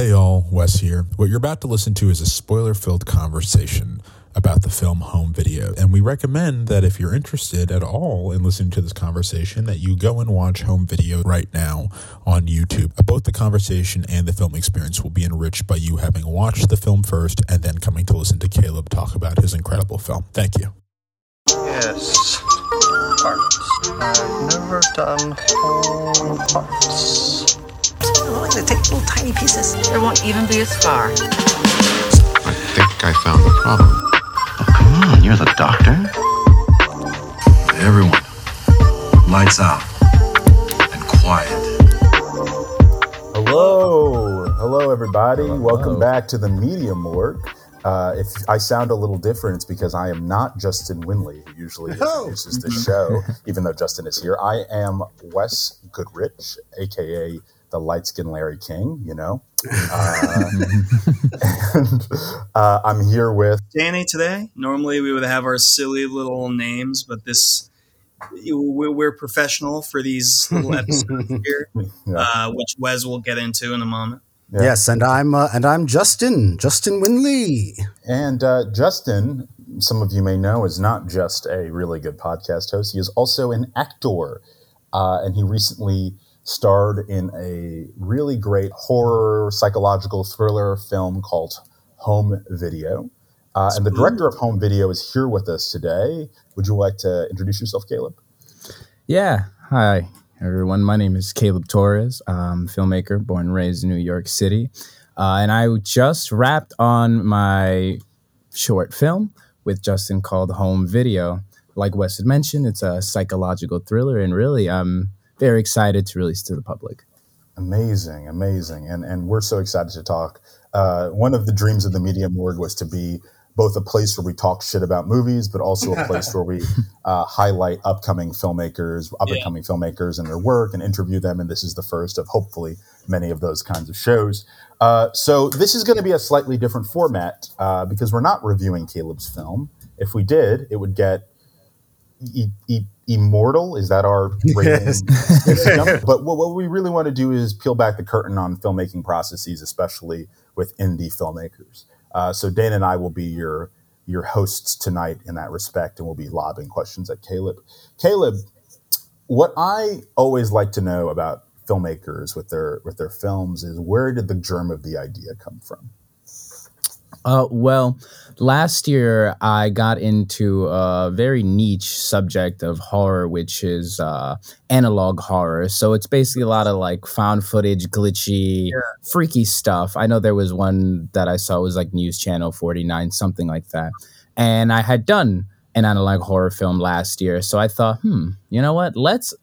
Hey all, Wes here. What you're about to listen to is a spoiler-filled conversation about the film Home Video, and we recommend that if you're interested at all in listening to this conversation, that you go and watch Home Video right now on YouTube. Both the conversation and the film experience will be enriched by you having watched the film first and then coming to listen to Kaleb talk about his incredible film. Thank you. Yes, parts. I've never done whole parts. I'm willing to take little tiny pieces. There won't even be a scar. I think I found the problem. Oh, come on, you're the doctor. Everyone, lights out and quiet. Hello, everybody. Hello. Welcome back to the Medium Work. If I sound a little different, it's because I am not Justin Winley, who usually introduces the show, even though Justin is here. I am Wes Goodrich, a.k.a. the light-skinned Larry King, you know. And I'm here with Danny today. Normally we would have our silly little names, but we're professional for these little episodes here, which Wes will get into in a moment. Yeah. Yes, and I'm Justin Winley. And Justin, some of you may know, is not just a really good podcast host. He is also an actor, and he recently starred in a really great horror psychological thriller film called Home Video. And the director of Home Video is here with us today. Would you like to introduce yourself, Kaleb? Yeah. Hi, everyone. My name is Kaleb Torres. I'm a filmmaker, born and raised in New York City. And I just wrapped on my short film with Justin called Home Video. Like Wes had mentioned, it's a psychological thriller. And really, I'm very excited to release to the public. Amazing. And we're so excited to talk. One of the dreams of the Medium Org was to be both a place where we talk shit about movies, but also a place where we highlight up and coming filmmakers and their work and interview them. And this is the first of hopefully many of those kinds of shows. So this is going to be a slightly different format because we're not reviewing Kaleb's film. If we did, it would get immortal? Is that our rating? Yes. But what we really want to do is peel back the curtain on filmmaking processes, especially with indie filmmakers. So Dana and I will be your hosts tonight in that respect, and we'll be lobbing questions at Kaleb. Kaleb, what I always like to know about filmmakers with their films is, where did the germ of the idea come from? Well, last year I got into a very niche subject of horror, which is analog horror. So it's basically a lot of like found footage, glitchy, freaky stuff. I know there was one that I saw was like News Channel 49, something like that. And I had done an analog horror film last year. So I thought, you know what? Let's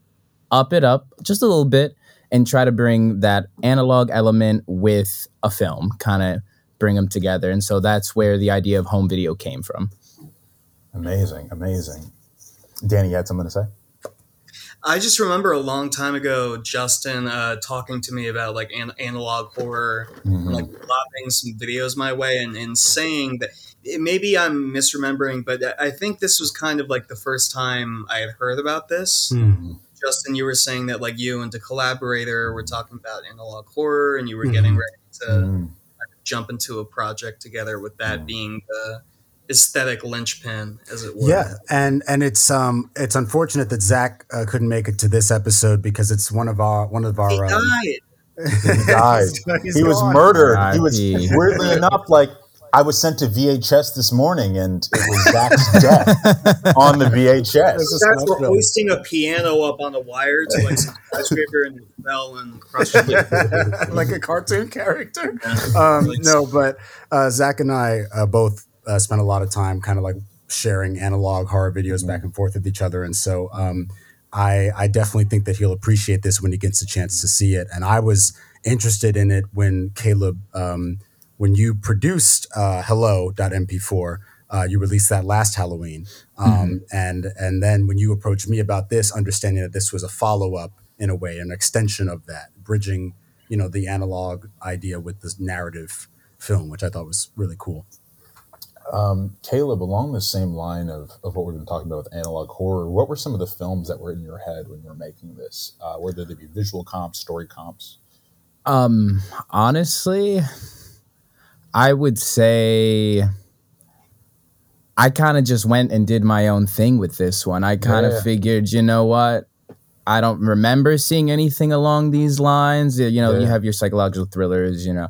up it up just a little bit and try to bring that analog element with a film, kind of bring them together. And so that's where the idea of Home Video came from. Amazing. Danny, you had something to say? I just remember a long time ago, Justin talking to me about like analog horror, and like lobbing some videos my way and saying that, maybe I'm misremembering, but I think this was kind of like the first time I had heard about this. Justin, you were saying that like you and the collaborator were talking about analog horror and you were getting ready to jump into a project together with that being the aesthetic linchpin, as it were. Yeah, and it's unfortunate that Zach couldn't make it to this episode because it's one of our. He died. He was murdered. He was weirdly enough like. I was sent to VHS this morning, and it was Zach's death on the VHS. Zach was hoisting a piano up on a wire to like some skyscraper, and it fell and crushed it like a cartoon character. But Zach and I both spent a lot of time kind of like sharing analog horror videos back and forth with each other, and so I definitely think that he'll appreciate this when he gets a chance to see it. And I was interested in it when Kaleb. When you produced Hello.mp4, you released that last Halloween. And then when you approached me about this, understanding that this was a follow-up in a way, an extension of that, bridging, you know, the analog idea with this narrative film, which I thought was really cool. Kaleb, along the same line of what we've been talking about with analog horror, what were some of the films that were in your head when you were making this? Whether they be visual comps, story comps? Honestly, I would say I kind of just went and did my own thing with this one. I kind of figured, you know what? I don't remember seeing anything along these lines. You know, you have your psychological thrillers, you know,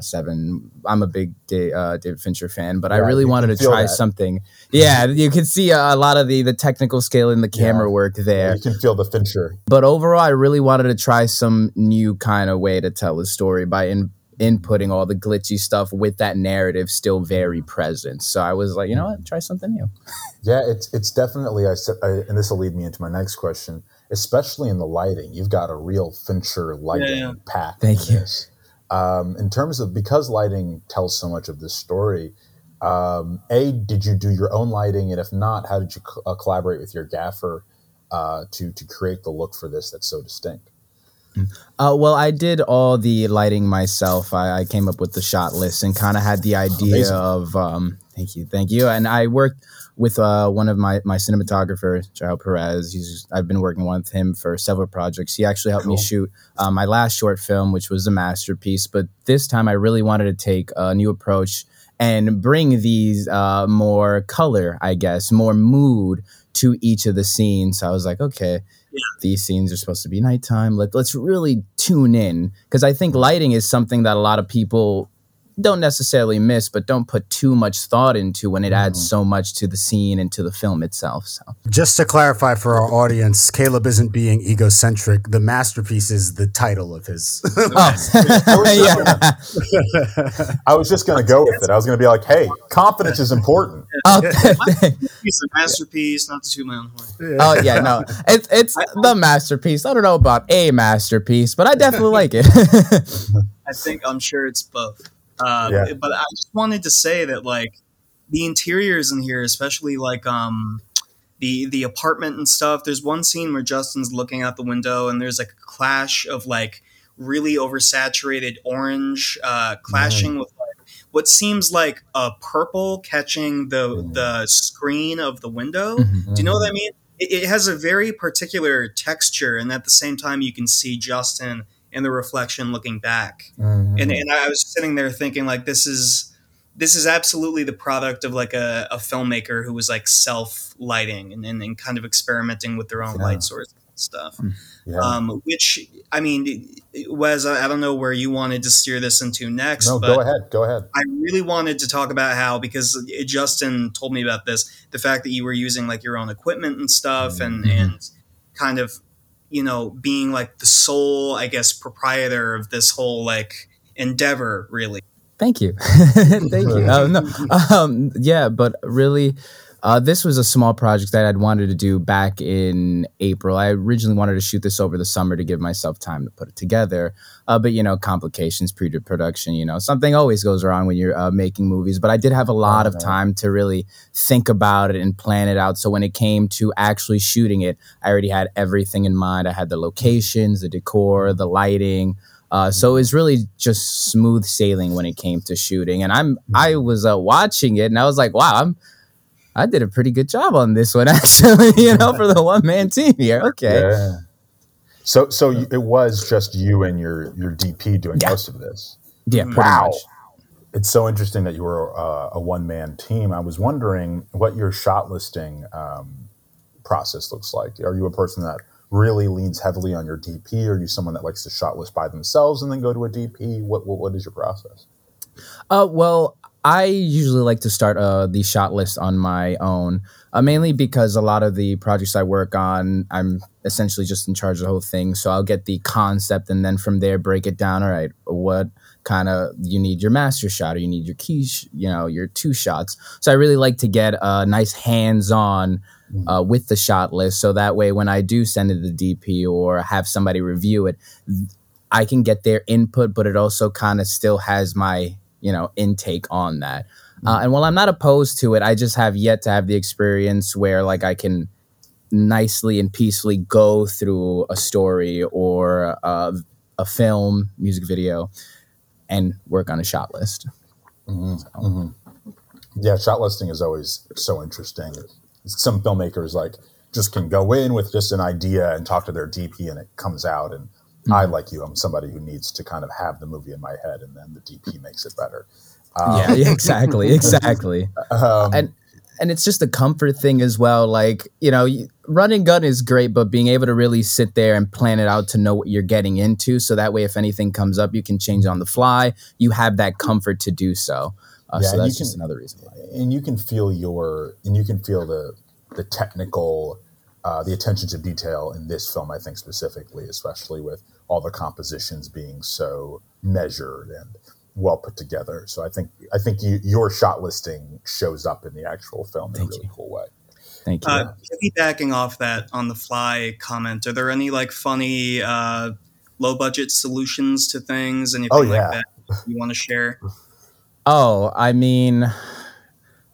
Seven. I'm a big David Fincher fan, but I really wanted to try something. Yeah, you can see a lot of the technical skill in the camera work there. Yeah, you can feel the Fincher. But overall, I really wanted to try some new kind of way to tell a story by inputting all the glitchy stuff with that narrative still very present. So I was like, you know what, try something new. Yeah, it's definitely, and this will lead me into my next question, especially in the lighting. You've got a real Fincher lighting pack. Thank you. This. In terms of, because lighting tells so much of this story, A, did you do your own lighting? And if not, how did you collaborate with your gaffer to create the look for this that's so distinct? Well, I did all the lighting myself. I came up with the shot list and kind of had the idea of, thank you. And I worked with one of my cinematographer, Gio Perez. I've been working with him for several projects. He actually helped me shoot my last short film, which was a masterpiece. But this time I really wanted to take a new approach and bring these more color, I guess, more mood to each of the scenes. So I was like, okay, these scenes are supposed to be nighttime. Let's really tune in, because I think lighting is something that a lot of people don't necessarily miss, but don't put too much thought into when it adds so much to the scene and to the film itself. So, just to clarify for our audience, Kaleb isn't being egocentric. The masterpiece is the title of his. I was just going to go with it. I was going to be like, hey, confidence is important. It's a masterpiece, not to toot my own horn. No. It's the masterpiece. I don't know about a masterpiece, but I definitely like it. I'm sure it's both. But I just wanted to say that, like, the interiors in here, especially like the apartment and stuff, there's one scene where Justin's looking out the window and there's like a clash of like really oversaturated orange clashing with like what seems like a purple catching the screen of the window. Do you know what I mean? It has a very particular texture, and at the same time you can see Justin and the reflection looking back. And I was sitting there thinking, like, this is absolutely the product of like a filmmaker who was like self lighting and kind of experimenting with their own light source and stuff. Which, I mean, Wes, I don't know where you wanted to steer this into next. No, but go ahead. I really wanted to talk about how, because Justin told me about this, the fact that you were using like your own equipment and stuff and kind of, you know, being like the sole, I guess, proprietor of this whole like endeavor, really. Thank you. Thank you. But really, this was a small project that I'd wanted to do back in April. I originally wanted to shoot this over the summer to give myself time to put it together. But, you know, complications, pre-production, you know, something always goes wrong when you're making movies. But I did have a lot of time to really think about it and plan it out. So when it came to actually shooting it, I already had everything in mind. I had the locations, the decor, the lighting. So it's really just smooth sailing when it came to shooting. And I was watching it and I was like, wow, I did a pretty good job on this one, actually, you know, for the one-man team here. Okay. Yeah. So it was just you and your DP doing most of this. Yeah, pretty much. It's so interesting that you were a one-man team. I was wondering what your shot listing process looks like. Are you a person that really leans heavily on your DP? Are you someone that likes to shot list by themselves and then go to a DP? What is your process? Well, I usually like to start the shot list on my own, mainly because a lot of the projects I work on, I'm essentially just in charge of the whole thing. So I'll get the concept and then from there break it down. All right, what kind of, you need your master shot or you need your key, your two shots. So I really like to get a nice hands-on with the shot list. So that way when I do send it to the DP or have somebody review it, I can get their input, but it also kind of still has my intake on that. And while I'm not opposed to it, I just have yet to have the experience where like I can nicely and peacefully go through a story or a film, music video, and work on a shot list. Yeah, shot listing is always so interesting. Some filmmakers like just can go in with just an idea and talk to their DP and it comes out and I, like you, I'm somebody who needs to kind of have the movie in my head, and then the DP makes it better. Yeah, exactly. And it's just a comfort thing as well. Like, you know, run and gun is great, but being able to really sit there and plan it out to know what you're getting into. So that way, if anything comes up, you can change on the fly. You have that comfort to do so. So that's just another reason why. And you can feel the technical, the attention to detail in this film, I think specifically, especially with all the compositions being so measured and well put together. So I think your shot listing shows up in the actual film in a really cool way. Thank you. Piggybacking off that on the fly comment, are there any like funny low budget solutions to things, anything like that you want to share? Oh, I mean,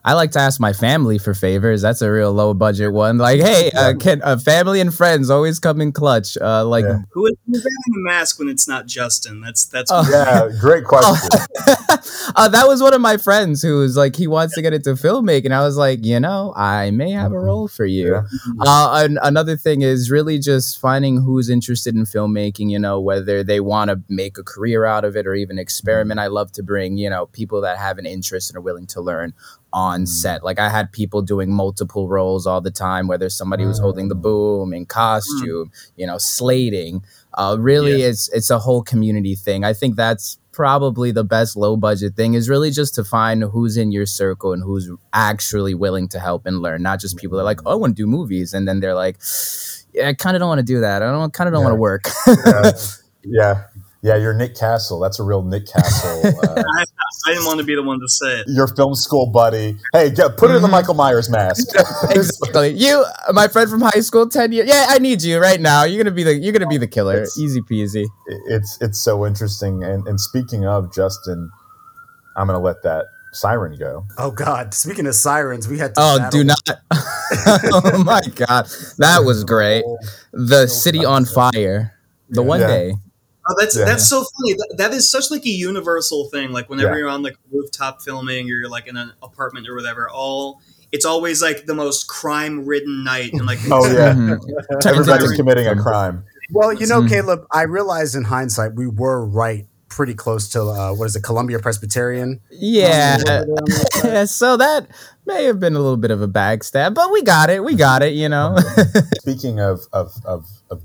I like to ask my family for favors. That's a real low budget one. Like, hey, can family and friends always come in clutch? Who is wearing a mask when it's not Justin? That's great question. That was one of my friends who was like, he wants to get into filmmaking. I was like, you know, I may have a role for you. Yeah. Another thing is really just finding who's interested in filmmaking. You know, whether they want to make a career out of it or even experiment. I love to bring, you know, people that have an interest and are willing to learn on set. Like, I had people doing multiple roles all the time, whether somebody was holding the boom, in costume, you know, slating. It's a whole community thing. I think that's probably the best low budget thing, is really just to find who's in your circle and who's actually willing to help and learn, not just people that are like, oh, I want to do movies, and then they're like, yeah, I kind of don't want to do that. I kind of don't want to work. Yeah, you're Nick Castle. That's a real Nick Castle. I didn't want to be the one to say it. Your film school buddy. Hey, put it in the Michael Myers mask. Exactly. You, my friend from high school, 10 years. Yeah, I need you right now. You're gonna be the killer. Easy peasy. It's so interesting. And speaking of Justin, I'm gonna let that siren go. Oh God! Speaking of sirens, we had to Oh my God, that was great. The city on fire. The one day. Oh, that's so funny. That is such like a universal thing. Like whenever you're on like rooftop filming, or you're like in an apartment or whatever, it's always like the most crime-ridden night, and like everybody's committing a crime. Well, you know, Kaleb, I realized in hindsight we were right. Pretty close to Columbia Presbyterian? Yeah, so that may have been a little bit of a backstab, but we got it. You know. Speaking of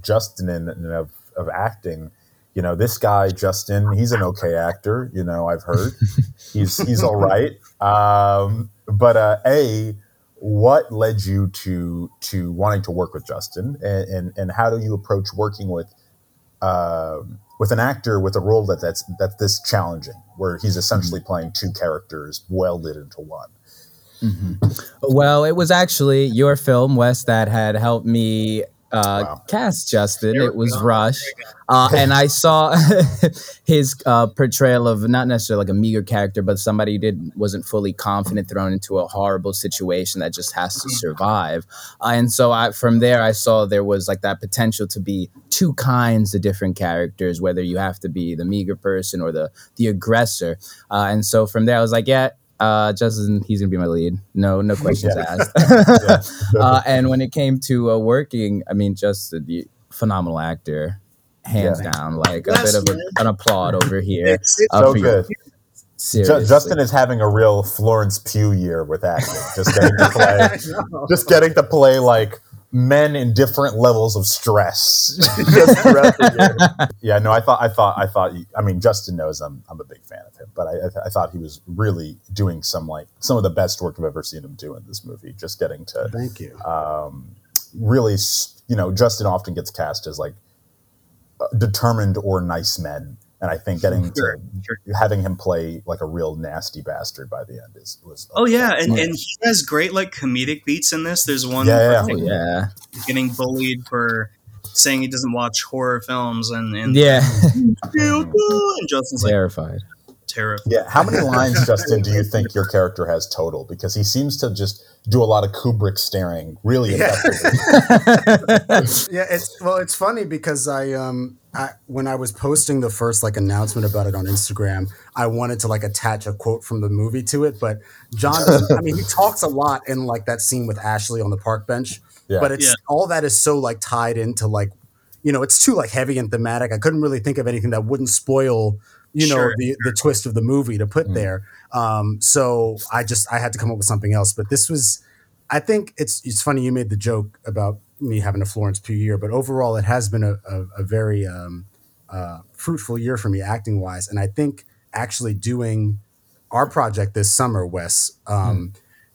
Justin and of acting. You know, this guy, Justin, he's an okay actor. You know, I've heard he's all right. What led you to wanting to work with Justin, and how do you approach working with an actor with a role that's this challenging, where he's essentially playing two characters welded into one? Mm-hmm. Well, it was actually your film, Wes, that had helped me cast Justin. It was Rush. And I saw his portrayal of not necessarily like a meager character, but somebody wasn't fully confident, thrown into a horrible situation that just has to survive. And so from there, I saw there was like that potential to be two kinds of different characters, whether you have to be the meager person or the aggressor. And so from there, I was like, Justin, he's gonna be my lead. No questions asked. And when it came to working, I mean, Justin, the phenomenal actor, hands down. Like an applaud over here. It's so good. Justin is having a real Florence Pugh year with acting. Just getting to play like men in different levels of stress. I thought. I mean, Justin knows I'm a big fan of him, but I thought he was really doing some of the best work I've ever seen him do in this movie. Just getting to thank you. Really, you know, Justin often gets cast as like determined or nice men, and I think having him play like a real nasty bastard by the end was. And he has great like comedic beats in this. There's one getting bullied for saying he doesn't watch horror films and Justin's terrified. Yeah, how many lines, Justin, do you think your character has total? Because he seems to just do a lot of Kubrick staring, really effectively. It's funny because I when I was posting the first like announcement about it on Instagram, I wanted to like attach a quote from the movie to it, but John doesn't. I mean, he talks a lot in like that scene with Ashley on the park bench, but it's all that is so like tied into like you know, it's too like heavy and thematic. I couldn't really think of anything that wouldn't spoil, you know, the twist of the movie to put there. So I had to come up with something else. But this was, I think it's funny you made the joke about me having a Florence Pugh year, but overall it has been a very fruitful year for me acting wise. And I think actually doing our project this summer, Wes,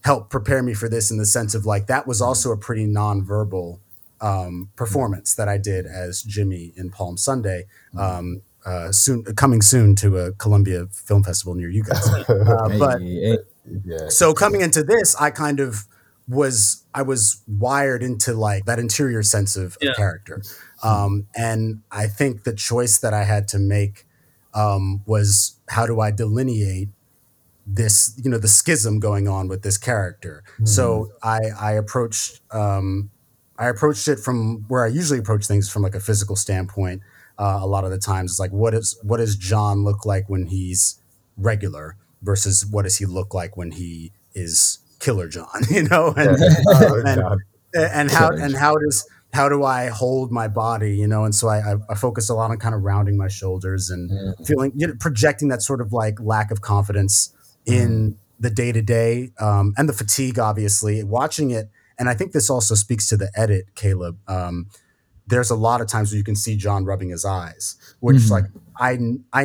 helped prepare me for this in the sense of like, that was also a pretty nonverbal performance that I did as Jimmy in Palm Sunday. Coming soon to a Columbia Film Festival near you guys. So coming into this, I kind of was wired into like that interior sense of character. And I think the choice that I had to make was, how do I delineate this, you know, the schism going on with this character? So I approached it from where I usually approach things, from like a physical standpoint. A lot of the times it's like, what does John look like when he's regular versus what does he look like when he is Killer John, you know? And how do I hold my body, you know? And so I focused a lot on kind of rounding my shoulders and feeling, you know, projecting that sort of like lack of confidence in the day to day, and the fatigue, obviously watching it. And I think this also speaks to the edit, Kaleb. There's a lot of times where you can see John rubbing his eyes, which like I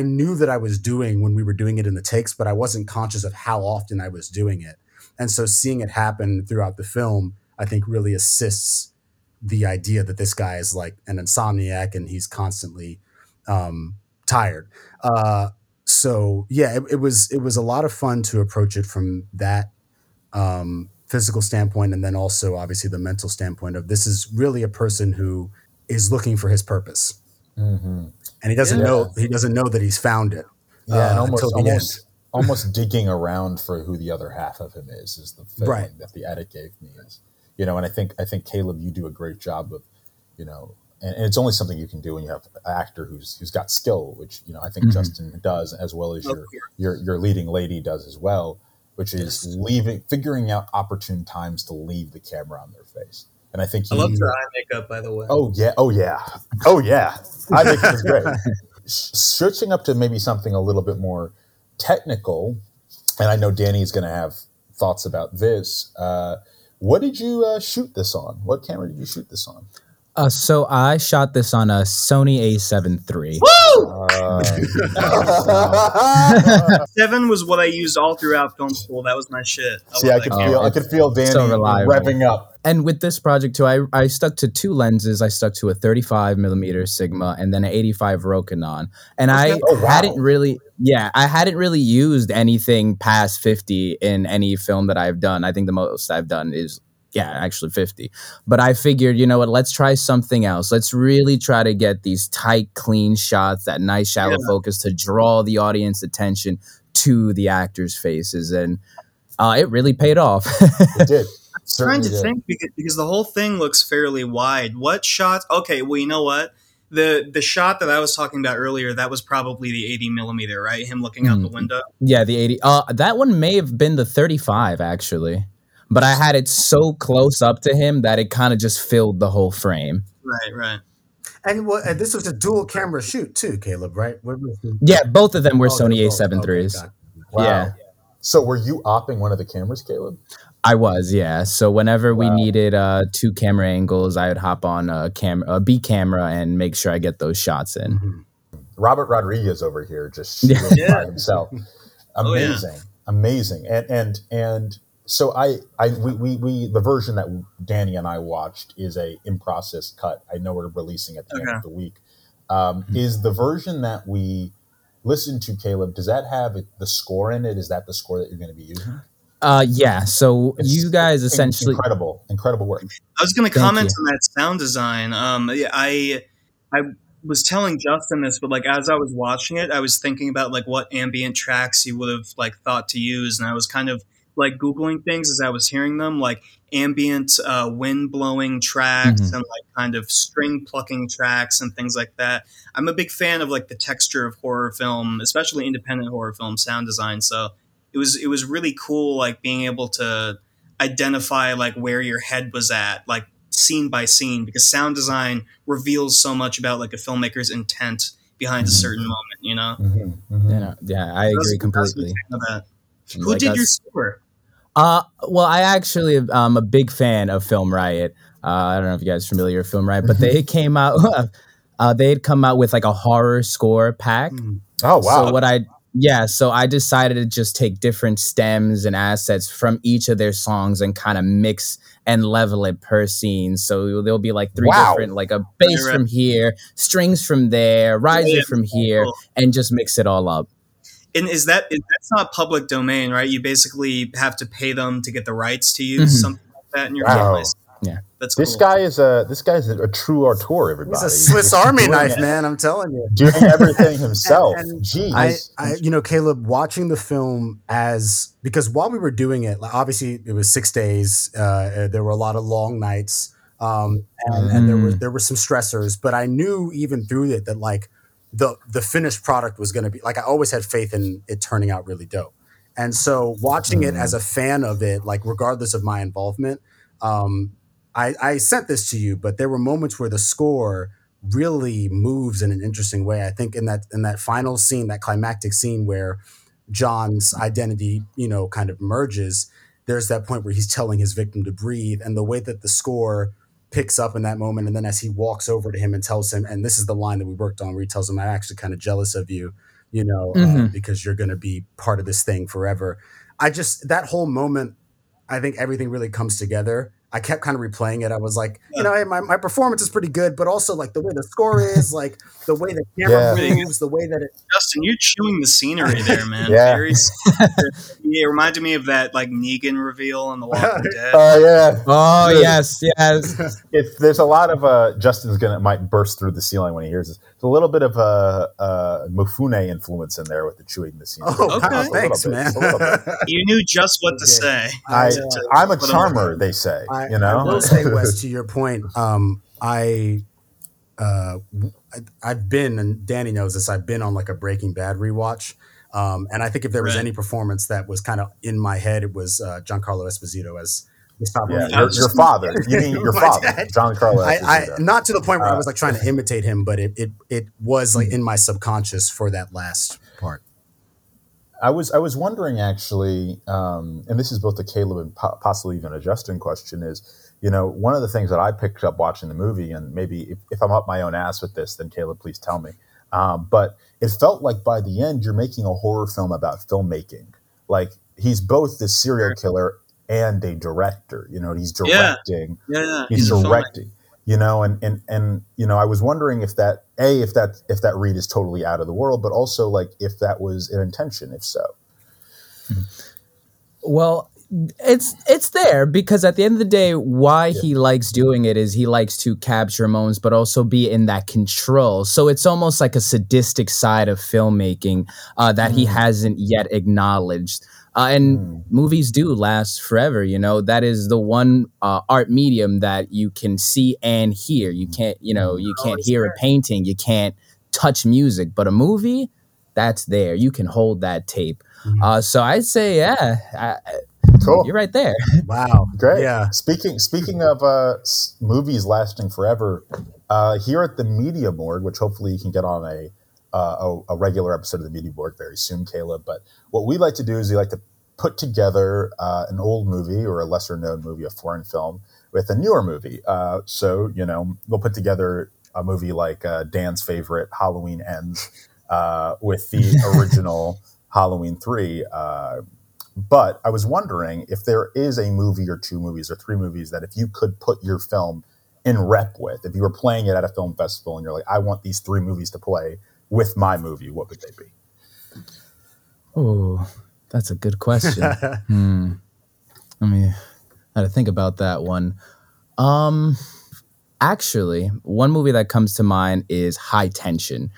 knew that I was doing when we were doing it in the takes, but I wasn't conscious of how often I was doing it. And so seeing it happen throughout the film, I think really assists the idea that this guy is like an insomniac and he's constantly tired. So yeah, it was a lot of fun to approach it from that physical standpoint. And then also obviously the mental standpoint of, this is really a person who is looking for his purpose, and he doesn't know that he's found it. And almost digging around for who the other half of him is the feeling that the edit gave me. Is, you know, and I think Kaleb, you do a great job of, you know, and it's only something you can do when you have an actor who's got skill, which, you know, I think Justin does, as well as your leading lady does as well, which is figuring out opportune times to leave the camera on their face. And I think I love her eye makeup, by the way. Oh yeah. Eye makeup is great. Switching up to maybe something a little bit more technical, and I know Danny's going to have thoughts about this. What did you shoot this on? What camera did you shoot this on? So I shot this on a Sony a7 III. Woo! Seven was what I used all throughout film school. That was my shit. I could feel Danny so revving up. And with this project too, I stuck to two lenses. I stuck to a 35 millimeter Sigma and then an 85 Rokinon. And I hadn't really used anything past 50 in any film that I've done. I think the most I've done is, actually 50. But I figured, you know what, let's try something else. Let's really try to get these tight, clean shots, that nice shallow focus to draw the audience attention to the actors' faces. And it really paid off. It did. I'm trying to think because the whole thing looks fairly wide. What shots? Okay, well, you know what? The shot that I was talking about earlier, that was probably the 80 millimeter, right? Him looking out the window. Yeah, the 80. That one may have been the 35, actually. But I had it so close up to him that it kind of just filled the whole frame. Right. And this was a dual camera shoot too, Kaleb, right? Both of them were Sony a7 IIIs. Wow. Yeah. So were you opping one of the cameras, Kaleb? I was, yeah. So whenever we needed two camera angles, I would hop on a B camera and make sure I get those shots in. Robert Rodriguez over here just shooting by himself. Amazing. And so we the version that Danny and I watched is a in-process cut. I know we're releasing at the end of the week. Is the version that we listened to, Kaleb, does that have the score in it? Is that the score that you're going to be using? Yeah. So it's, you guys essentially incredible work. I was going to comment on that sound design. I was telling Justin this, but like as I was watching it, I was thinking about like what ambient tracks he would have like thought to use, and I was kind of like Googling things as I was hearing them, like ambient wind blowing tracks and like kind of string plucking tracks and things like that. I'm a big fan of like the texture of horror film, especially independent horror film sound design. So it was really cool, like being able to identify like where your head was at, like scene by scene, because sound design reveals so much about like a filmmaker's intent behind a certain moment, you know? Yeah, I agree completely. Who like did your score? Well, I actually am a big fan of Film Riot. I don't know if you guys are familiar with Film Riot, but they came out, they had come out with like a horror score pack. Oh, wow. So what I decided to just take different stems and assets from each of their songs and kind of mix and level it per scene. So there'll be like three different, like a bass from here, strings from there, riser from here, and just mix it all up. And that's not public domain, right? You basically have to pay them to get the rights to use something like that in your playlist. Yeah, that's cool. This guy is a true auteur, everybody. He's a Swiss Army knife, man. I'm telling you, doing everything himself. And jeez, I Kaleb, watching the film because while we were doing it, like, obviously it was 6 days. There were a lot of long nights, and there were some stressors. But I knew even through it that like the finished product was going to be like, I always had faith in it turning out really dope. And so watching it as a fan of it, like regardless of my involvement, I sent this to you, but there were moments where the score really moves in an interesting way. I think in that final scene, that climactic scene where John's identity, you know, kind of merges, there's that point where he's telling his victim to breathe, and the way that the score picks up in that moment. And then as he walks over to him and tells him, and this is the line that we worked on where he tells him, I'm actually kind of jealous of you, you know, because you're going to be part of this thing forever. That whole moment, I think everything really comes together. I kept kind of replaying it. I was like, you know, hey, my performance is pretty good, but also like the way the score is, like the way the camera moves, the way that it... Justin, you're chewing the scenery there, man. It reminded me of that like Negan reveal on The Walking Dead. Oh, yeah. Oh, yes. There's a lot of... Justin's might burst through the ceiling when he hears this. There's a little bit of a Mufune influence in there with the chewing the scenery. Oh, okay. Thanks, man. You knew just what to say. I'm a charmer, they say. You know? I will say, Wes, to your point, I've been, and Danny knows this, I've been on like a Breaking Bad rewatch, and I think if there was any performance that was kind of in my head, it was Giancarlo Esposito as Gustavo. Yeah, your father. You mean your father, Giancarlo Esposito. Not to the point where I was like trying to imitate him, but it was like in my subconscious for that last part. I was wondering actually, and this is both a Kaleb and possibly even a Justin question, is, you know, one of the things that I picked up watching the movie, and maybe if I'm up my own ass with this, then Kaleb, please tell me. But it felt like by the end, you're making a horror film about filmmaking. Like he's both the serial killer and a director. You know, he's directing. Yeah. He's directing. You know, and you know, I was wondering if that read is totally out of the world, but also like if that was an intention, if so. Well, it's there because at the end of the day, why he likes doing it is he likes to capture moments, but also be in that control. So it's almost like a sadistic side of filmmaking that he hasn't yet acknowledged. And movies do last forever, you know. That is the one art medium that you can see and hear. You can't, you know, you can't hear a painting, you can't touch music, but a movie, that's there. You can hold that tape. So I'd say, cool. You're right there. Wow, great. Yeah. Speaking of movies lasting forever, here at the Media Board, which hopefully you can get on a regular episode of the Media Board very soon, Kaleb. But what we like to do is we like to put together an old movie or a lesser-known movie, a foreign film, with a newer movie. So, you know, we'll put together a movie like Dan's favorite, Halloween Ends, with the original Halloween 3. But I was wondering if there is a movie or two movies or three movies that if you could put your film in rep with, if you were playing it at a film festival and you're like, I want these three movies to play with my movie, what would they be? Oh, that's a good question. I mean, I had to think about that one. Actually, one movie that comes to mind is High Tension.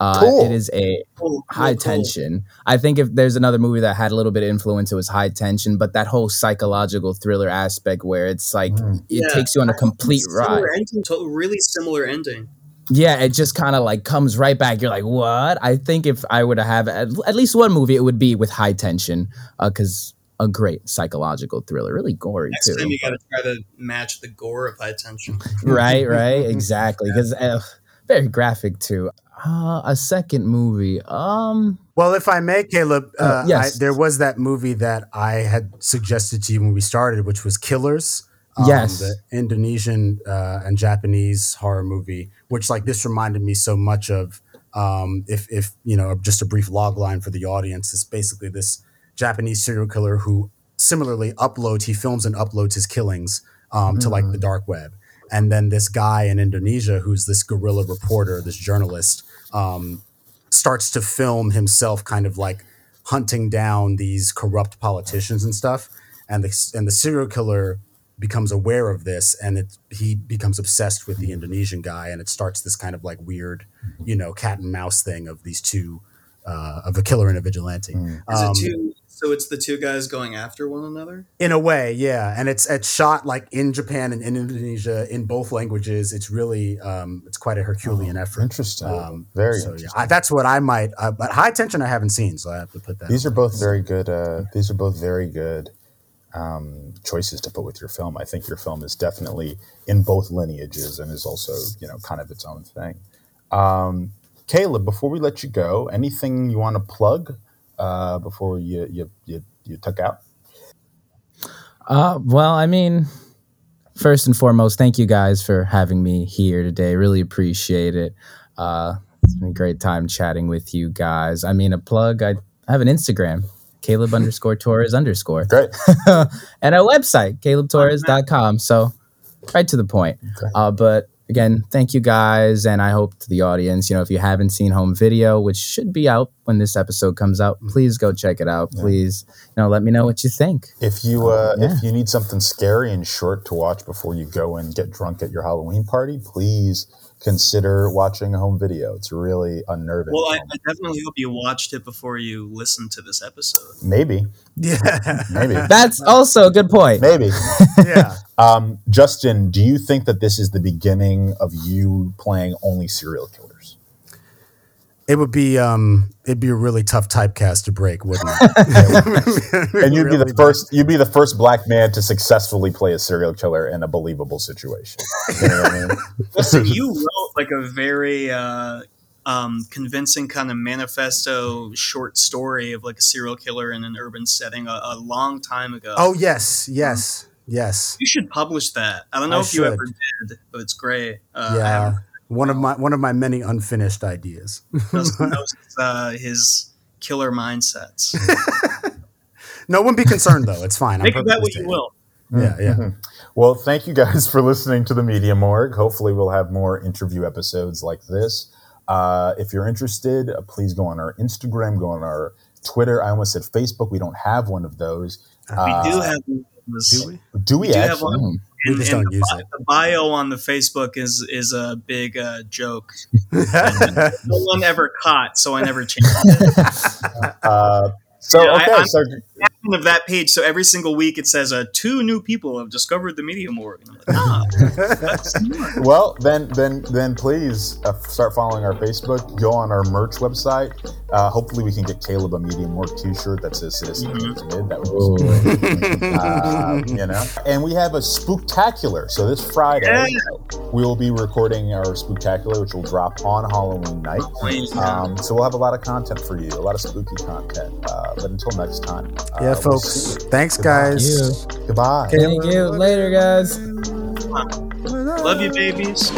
Cool. It is a High Tension. I think if there's another movie that had a little bit of influence, it was High Tension, but that whole psychological thriller aspect where it's like, it takes you on a complete ride. Really similar ending. Yeah, it just kind of like comes right back. You're like, what? I think if I were to have at least one movie, it would be with High Tension because a great psychological thriller, really gory Next too. Next time you got to try to match the gore of High Tension. Right, exactly. Because very graphic too. A second movie. Well, if I may, Kaleb, yes. There was that movie that I had suggested to you when we started, which was Killers. Yes. The Indonesian and Japanese horror movie, which like this reminded me so much of. If you know, just a brief log line for the audience is basically this Japanese serial killer who similarly films and uploads his killings to like the dark web. And then this guy in Indonesia, who's this guerrilla reporter, this journalist, starts to film himself kind of like hunting down these corrupt politicians and stuff. And the serial killer becomes aware of this, and he becomes obsessed with the Indonesian guy. And it starts this kind of like weird, you know, cat and mouse thing of these two, of a killer and a vigilante. So it's the two guys going after one another? In a way, yeah. And it's shot like in Japan and in Indonesia in both languages. It's really, it's quite a Herculean effort. Interesting. Very interesting. Yeah, that's what I might, but High Tension I haven't seen, so I have to put that. These are both very good choices to put with your film. I think your film is definitely in both lineages and is also, you know, kind of its own thing. Kaleb, before we let you go, anything you want to plug? Before you took out? Well, I mean, first and foremost, thank you guys for having me here today. Really appreciate it. It's been a great time chatting with you guys. I mean, a plug, I have an Instagram, Kaleb _Torres_. Great. And a website, kalebtorres.com. So right to the point. Okay. But again, thank you guys, and I hope to the audience, you know, if you haven't seen Home Video, which should be out when this episode comes out, please go check it out. Yeah. Please, you know, let me know what you think. If you if you need something scary and short to watch before you go and get drunk at your Halloween party, please consider watching Home Video. It's really unnerving. Well, I definitely hope you watched it before you listened to this episode. Maybe. Yeah. Maybe. That's also a good point. Maybe. Yeah. Justin, do you think that this is the beginning of you playing only serial killers? It would be it'd be a really tough typecast to break, wouldn't it? And you'd be the first black man to successfully play a serial killer in a believable situation. You know what I mean? Listen, you wrote like a very convincing kind of manifesto short story of like a serial killer in an urban setting a long time ago. Oh yes. Yes. You should publish that. I don't know if you ever did, but it's great. Yeah, one of my many unfinished ideas. Justin knows his killer mindsets. No one be concerned though. It's fine. Make of that what you will. Yeah. Mm-hmm. Well, thank you guys for listening to the Media Morgue. Hopefully, we'll have more interview episodes like this. If you're interested, please go on our Instagram, go on our Twitter. I almost said Facebook. We don't have one of those. We do have one. Do we actually? We just don't use it. The bio on the Facebook is a big joke. No one ever caught, so I never changed it. I'm of that page, so every single week it says two new people have discovered the Media Morgue. And I'm like, well, then please start following our Facebook. Go on our merch website. Hopefully, we can get Kaleb a Media Morgue T-shirt that says "Citizen Kid." That would be you know. And we have a spooktacular. So this Friday, we will be recording our spooktacular, which will drop on Halloween night. So we'll have a lot of content for you, a lot of spooky content. But until next time. Yeah, folks. Thanks, guys. Goodbye. Thank you. Later, guys. Love you, babies.